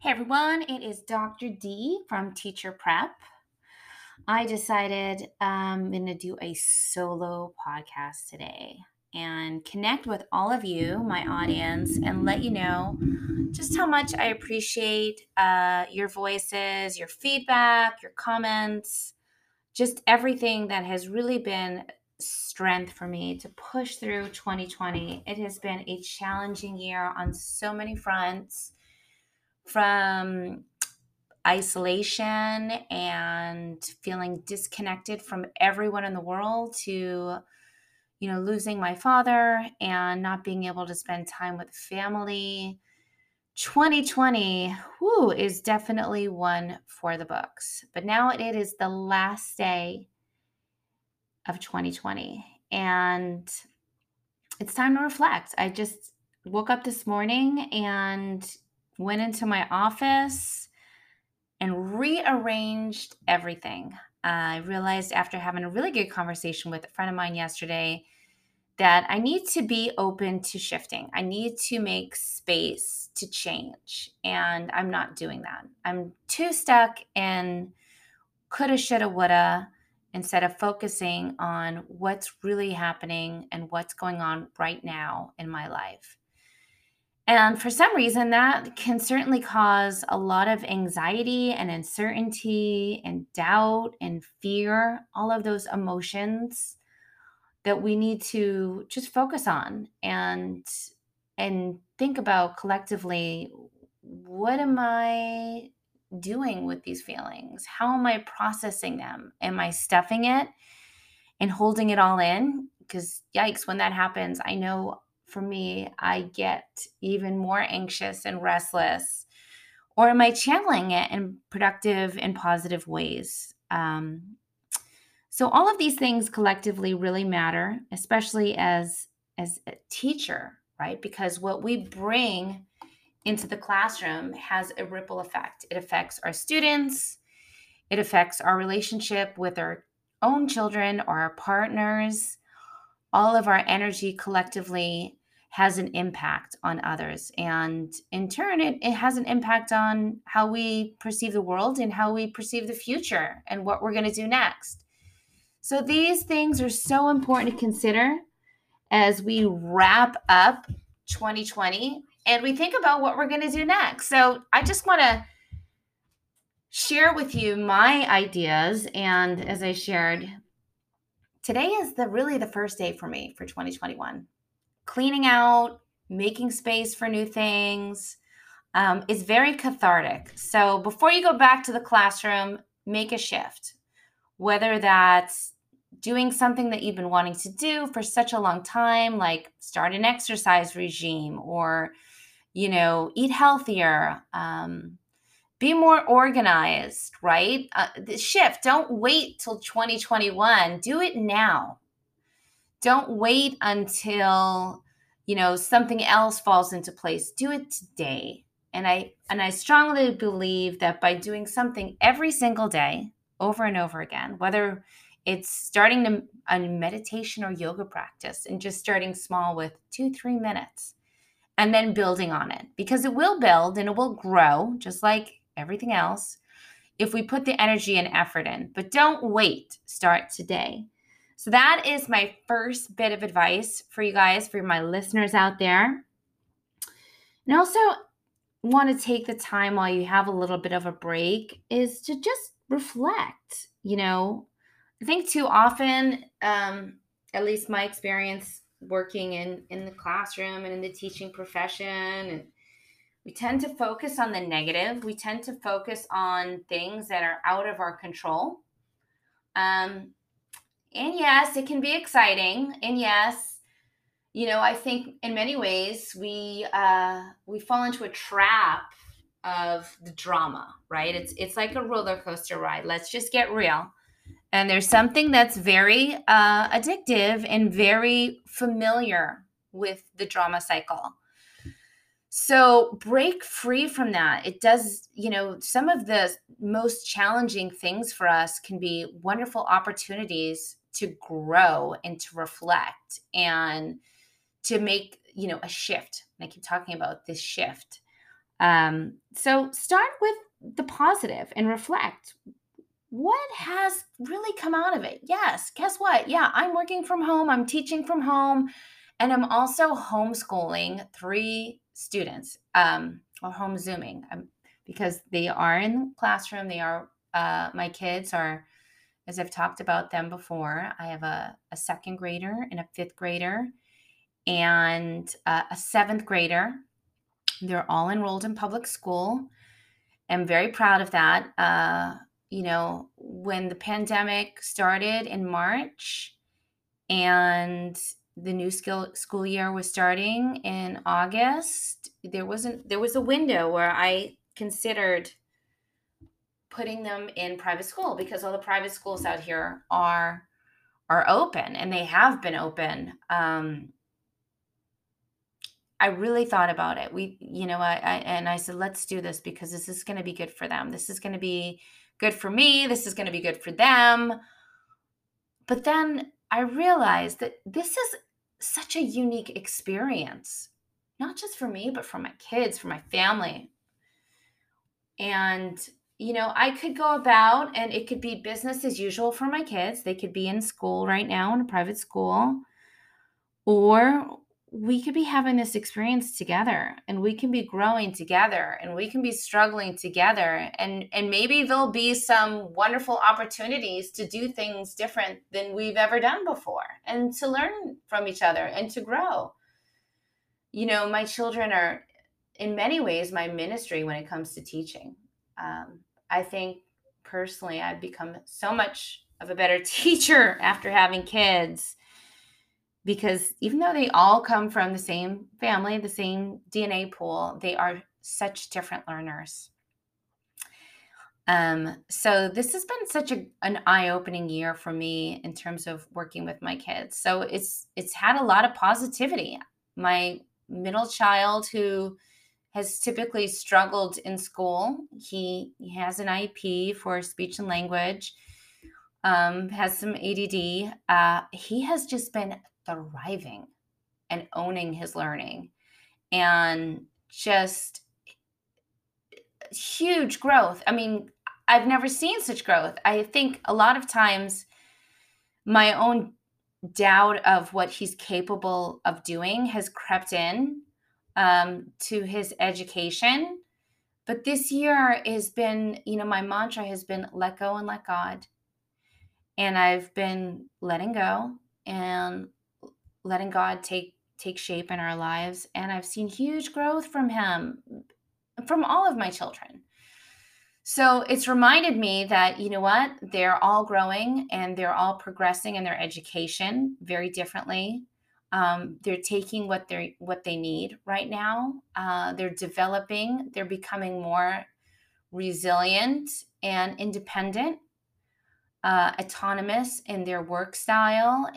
Hey everyone, it is Dr. D from Teacher Prep. I decided I'm going to do a solo podcast today and connect with all of you, my audience, and let you know just how much I appreciate your voices, your feedback, your comments, just everything that has really been strength for me to push through 2020. It has been a challenging year on so many fronts, from isolation and feeling disconnected from everyone in the world to, you know, losing my father and not being able to spend time with family. 2020 is definitely one for the books, but now it is the last day of 2020 and it's time to reflect. I just woke up this morning and went into my office and rearranged everything. I realized after having a really good conversation with a friend of mine yesterday that I need to be open to shifting. I need to make space to change, and I'm not doing that. I'm too stuck in coulda, shoulda, woulda instead of focusing on what's really happening and what's going on right now in my life. And for some reason, that can certainly cause a lot of anxiety and uncertainty and doubt and fear, all of those emotions that we need to just focus on and think about collectively, what am I doing with these feelings? How am I processing them? Am I stuffing it and holding it all in? Because yikes, when that happens, I know for me, I get even more anxious and restless. Or am I channeling it in productive and positive ways? So all of these things collectively really matter, especially as a teacher, right? Because what we bring into the classroom has a ripple effect. It affects our students. It affects our relationship with our own children or our partners. All of our energy collectively has an impact on others. And in turn, it has an impact on how we perceive the world and how we perceive the future and what we're going to do next. So these things are so important to consider as we wrap up 2020 and we think about what we're going to do next. So I just want to share with you my ideas. And as I shared, today is really the first day for me for 2021. Cleaning out, making space for new things is very cathartic. So before you go back to the classroom, make a shift. Whether that's doing something that you've been wanting to do for such a long time, like start an exercise regime or, you know, eat healthier, be more organized, right? The shift. Don't wait till 2021. Do it now. Don't wait until, you know, something else falls into place. Do it today. And I strongly believe that by doing something every single day, over and over again, whether it's starting a meditation or yoga practice and just starting small with 2-3 minutes and then building on it, because it will build and it will grow just like everything else if we put the energy and effort in. But don't wait, start today. So that is my first bit of advice for you guys, for my listeners out there. And also want to take the time while you have a little bit of a break is to just reflect. You know, I think too often, at least my experience working in the classroom and in the teaching profession, and we tend to focus on the negative. We tend to focus on things that are out of our control. And yes, it can be exciting. And yes, you know, I think in many ways we fall into a trap of the drama, right? It's like a roller coaster ride. Let's just get real. And there's something that's very addictive and very familiar with the drama cycle. So break free from that. It does, you know, some of the most challenging things for us can be wonderful opportunities to grow and to reflect and to make, you know, a shift. And I keep talking about this shift. So start with the positive and reflect. What has really come out of it? Yes, guess what? Yeah, I'm working from home, I'm teaching from home, and I'm also homeschooling 3 students, or home Zooming, because they are in the classroom. They are, my kids are, as I've talked about them before, I have a 2nd grader and a 5th grader and a 7th grader. They're all enrolled in public school. I'm very proud of that. You know, when the pandemic started in March and the new school year was starting in August, there was a window where I considered putting them in private school, because all the private schools out here are open, and they have been open. I really thought about it. I said, let's do this, because this is going to be good for them. This is going to be good for me. This is going to be good for them. But then I realized that this is such a unique experience, not just for me, but for my kids, for my family. And, you know, I could go about and it could be business as usual for my kids. They could be in school right now, in a private school, or we could be having this experience together, and we can be growing together, and we can be struggling together. And maybe there'll be some wonderful opportunities to do things different than we've ever done before, and to learn from each other and to grow. You know, my children are in many ways my ministry when it comes to teaching. I think personally, I've become so much of a better teacher after having kids, because even though they all come from the same family, the same DNA pool, they are such different learners. So this has been such an eye-opening year for me in terms of working with my kids. So it's had a lot of positivity. My middle child, who has typically struggled in school, he has an IEP for speech and language, has some ADD. He has just been thriving and owning his learning, and just huge growth. I mean, I've never seen such growth. I think a lot of times my own doubt of what he's capable of doing has crept in to his education. But this year has been, you know, my mantra has been let go and let God. And I've been letting go and letting God take shape in our lives. And I've seen huge growth from him, from all of my children. So it's reminded me that, you know what, they're all growing and they're all progressing in their education very differently. They're taking what they need right now. They're developing, they're becoming more resilient and independent, autonomous in their work style,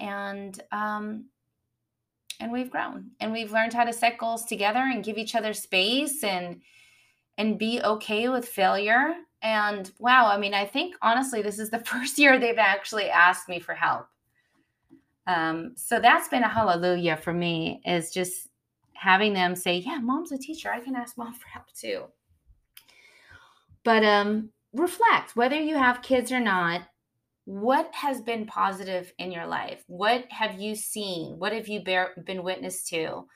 and we've grown, and we've learned how to set goals together and give each other space and be okay with failure. And wow, I mean, I think honestly, this is the first year they've actually asked me for help. So that's been a hallelujah for me, is just having them say, yeah, mom's a teacher. I can ask mom for help too. But, reflect, whether you have kids or not, what has been positive in your life? What have you seen? What have you been witness to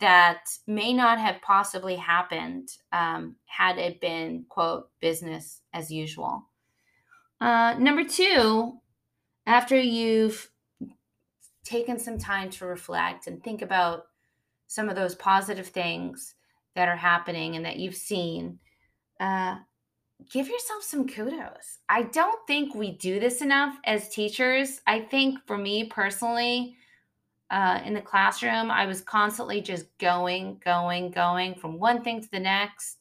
that may not have possibly happened had it been, quote, business as usual? Number 2, after you've taken some time to reflect and think about some of those positive things that are happening and that you've seen, give yourself some kudos. I don't think we do this enough as teachers. I think for me personally, in the classroom, I was constantly just going from one thing to the next,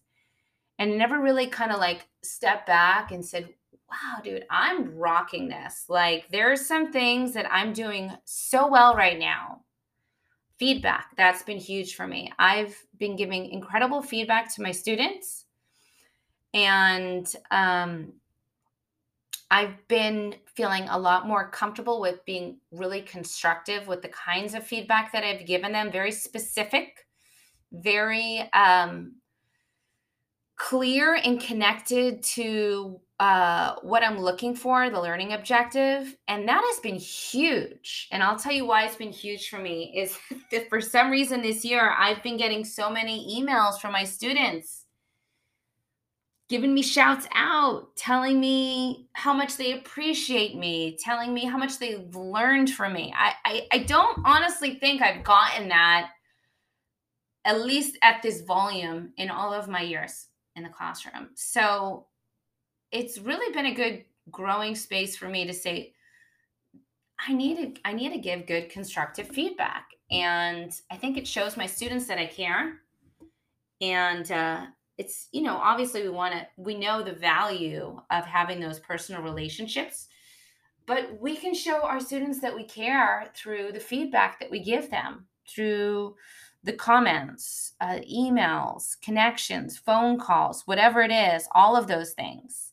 and never really kind of like stepped back and said, wow, dude, I'm rocking this. Like, there are some things that I'm doing so well right now. Feedback, that's been huge for me. I've been giving incredible feedback to my students. And I've been feeling a lot more comfortable with being really constructive with the kinds of feedback that I've given them, very specific, very clear and connected to what I'm looking for, the learning objective. And that has been huge. And I'll tell you why it's been huge for me is that for some reason this year, I've been getting so many emails from my students, giving me shouts out, telling me how much they appreciate me, telling me how much they've learned from me. I don't honestly think I've gotten that, at least at this volume, in all of my years in the classroom. So it's really been a good growing space for me to say, I need to give good constructive feedback. And I think it shows my students that I care. And it's, you know, obviously we know the value of having those personal relationships, but we can show our students that we care through the feedback that we give them, through the comments, emails, connections, phone calls, whatever it is, all of those things.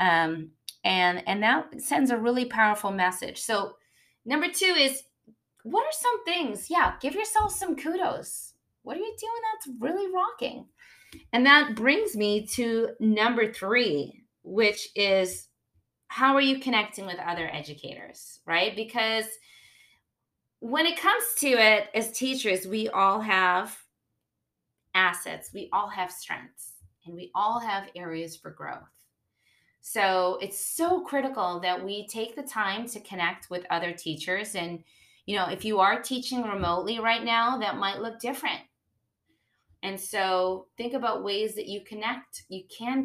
And that sends a really powerful message. So number two is, what are some things? Yeah, give yourself some kudos. What are you doing that's really rocking? And that brings me to number three, which is, how are you connecting with other educators, right? Because when it comes to it, as teachers, we all have assets, we all have strengths, and we all have areas for growth. So it's so critical that we take the time to connect with other teachers. And, you know, if you are teaching remotely right now, that might look different. And so think about ways that you can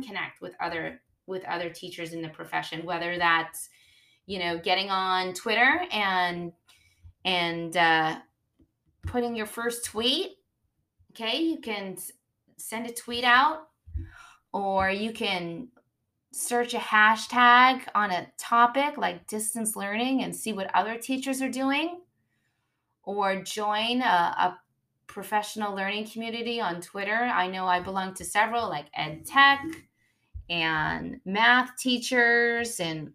connect with other teachers in the profession, whether that's, you know, getting on Twitter and putting your first tweet. Okay, you can send a tweet out, or you can search a hashtag on a topic like distance learning and see what other teachers are doing, or join a professional learning community on Twitter. I know I belong to several, like EdTech and math teachers and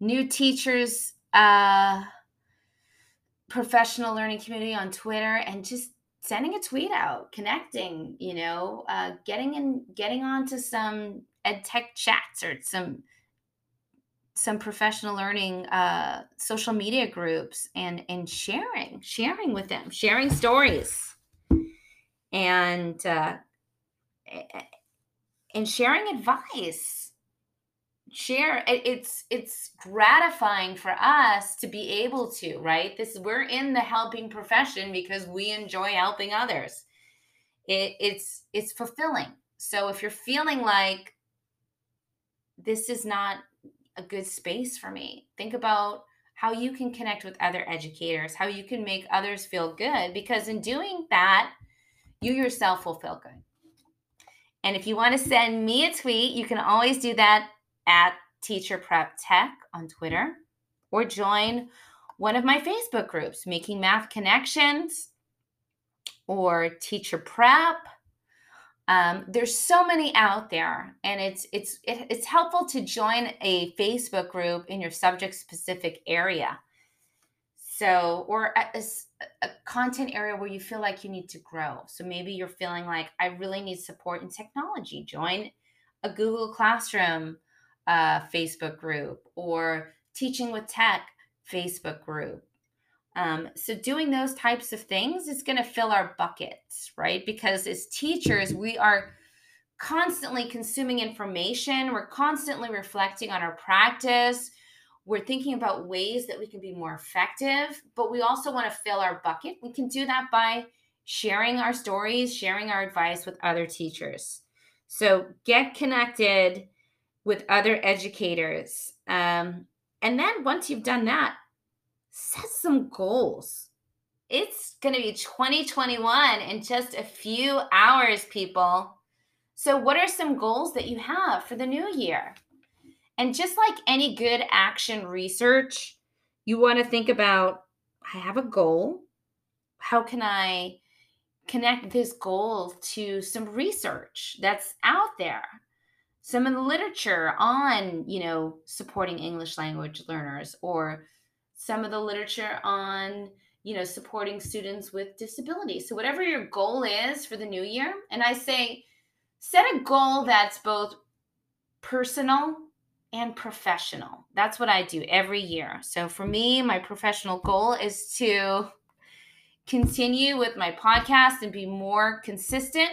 new teachers, professional learning community on Twitter, and just sending a tweet out, connecting, you know, getting onto some EdTech chats or some professional learning social media groups, and sharing with them, sharing stories, and sharing advice. It's gratifying for us to be able to, right? We're in the helping profession because we enjoy helping others. It's fulfilling. So if you're feeling like this is not a good space for me, think about how you can connect with other educators, how you can make others feel good, because in doing that, you yourself will feel good. And if you want to send me a tweet, you can always do that at Teacher Prep Tech on Twitter, or join one of my Facebook groups, Making Math Connections or Teacher Prep. There's so many out there, and it's helpful to join a Facebook group in your subject-specific area. So, or a content area where you feel like you need to grow. So maybe you're feeling like, I really need support in technology. Join a Google Classroom Facebook group, or Teaching with Tech Facebook group. So doing those types of things is going to fill our buckets, right? Because as teachers, we are constantly consuming information. We're constantly reflecting on our practice. We're thinking about ways that we can be more effective, but we also want to fill our bucket. We can do that by sharing our stories, sharing our advice with other teachers. So get connected with other educators. And then once you've done that, set some goals. It's going to be 2021 in just a few hours, people. So what are some goals that you have for the new year? And just like any good action research, you want to think about, I have a goal. How can I connect this goal to some research that's out there? Some of the literature on, you know, supporting English language learners, or some of the literature on, you know, supporting students with disabilities. So whatever your goal is for the new year, and I say Set a goal that's both personal and professional. That's what I do every year. So for me, my professional goal is to continue with my podcast and be more consistent,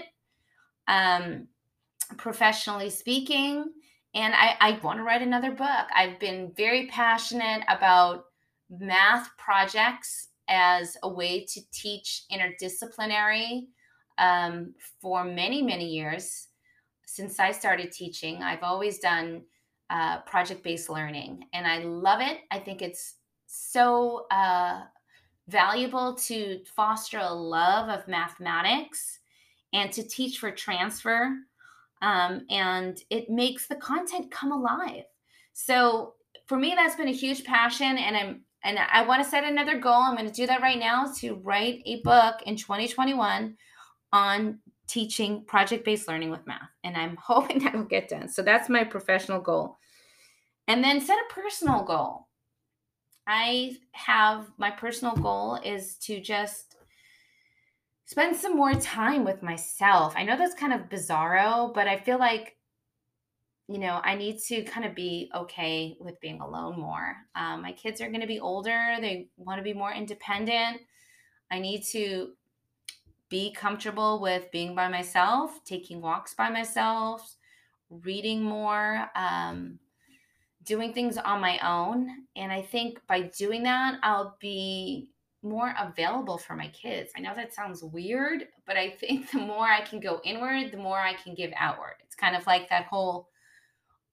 professionally speaking. And I want to write another book. I've been very passionate about math projects as a way to teach interdisciplinary for many, many years. Since I started teaching, I've always done project-based learning, and I love it. I think it's so valuable to foster a love of mathematics and to teach for transfer. And it makes the content come alive. So for me, that's been a huge passion, and I want to set another goal. I'm going to do that right now, to write a book in 2021 on teaching project-based learning with math. And I'm hoping that will get done. So that's my professional goal. And then set a personal goal. My personal goal is to just spend some more time with myself. I know that's kind of bizarro, but I feel like, I need to kind of be okay with being alone more. My kids are going to be older. They want to be more independent. I need to be comfortable with being by myself, taking walks by myself, reading more, doing things on my own. And I think by doing that, I'll be more available for my kids. I know that sounds weird, but I think the more I can go inward, the more I can give outward. It's kind of like that whole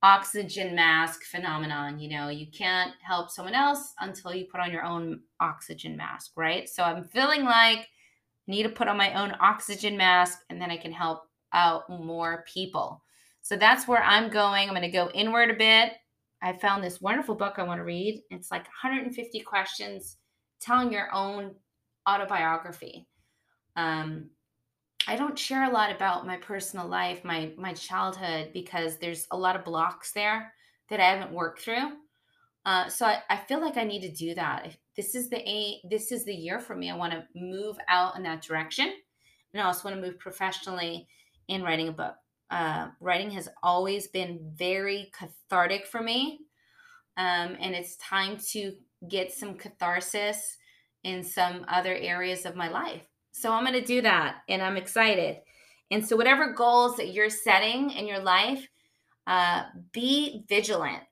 oxygen mask phenomenon. You can't help someone else until you put on your own oxygen mask, right? So I'm feeling like I need to put on my own oxygen mask, and then I can help out more people. So that's where I'm going. I'm going to go inward a bit. I found this wonderful book I want to read. It's like 150 questions telling your own autobiography. I don't share a lot about my personal life, my childhood, because there's a lot of blocks there that I haven't worked through. So I feel like I need to do that. This is the year for me. I want to move out in that direction. And I also want to move professionally in writing a book. Writing has always been very cathartic for me. And it's time to get some catharsis in some other areas of my life. So I'm going to do that, and I'm excited. And so whatever goals that you're setting in your life, be vigilant,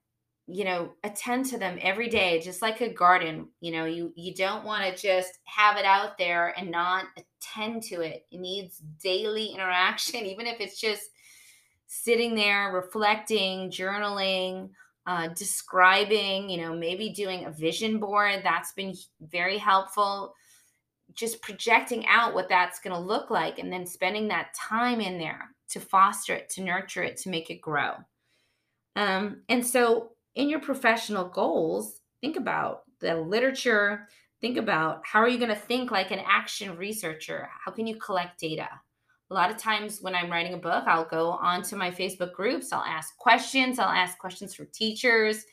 attend to them every day, just like a garden. You don't want to just have it out there and not attend to it. It needs daily interaction, even if it's just sitting there, reflecting, journaling, describing, maybe doing a vision board. That's been very helpful. Just projecting out what that's going to look like, and then spending that time in there to foster it, to nurture it, to make it grow. And so in your professional goals, think about the literature. Think about, how are you going to think like an action researcher? How can you collect data? A lot of times when I'm writing a book, I'll go onto my Facebook groups. I'll ask questions for teachers.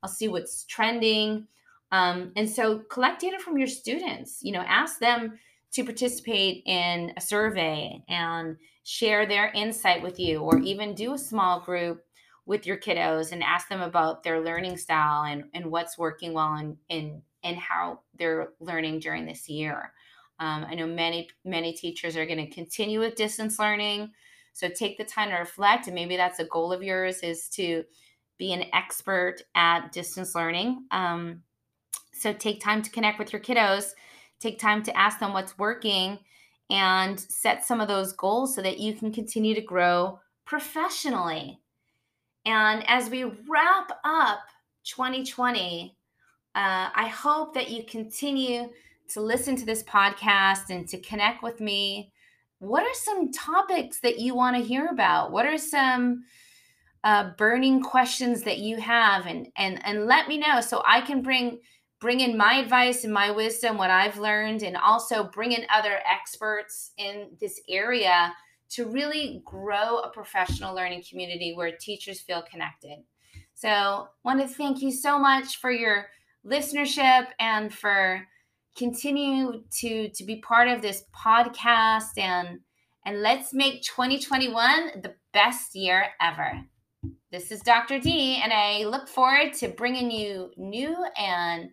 I'll see what's trending. And so collect data from your students, ask them to participate in a survey and share their insight with you, or even do a small group with your kiddos and ask them about their learning style and what's working well and how they're learning during this year. I know many teachers are going to continue with distance learning. So take the time to reflect, and maybe that's a goal of yours, is to be an expert at distance learning. So take time to connect with your kiddos, take time to ask them what's working, and set some of those goals so that you can continue to grow professionally. And as we wrap up 2020, I hope that you continue to listen to this podcast and to connect with me. What are some topics that you want to hear about? What are some burning questions that you have? And let me know, so I can bring in my advice and my wisdom, what I've learned, and also bring in other experts in this area to really grow a professional learning community where teachers feel connected. So I want to thank you so much for your listenership and for continuing to be part of this podcast and and let's make 2021 the best year ever. This is Dr. D, and I look forward to bringing you new and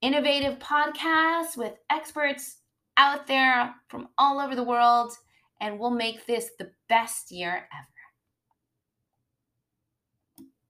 innovative podcasts with experts out there from all over the world, and we'll make this the best year ever.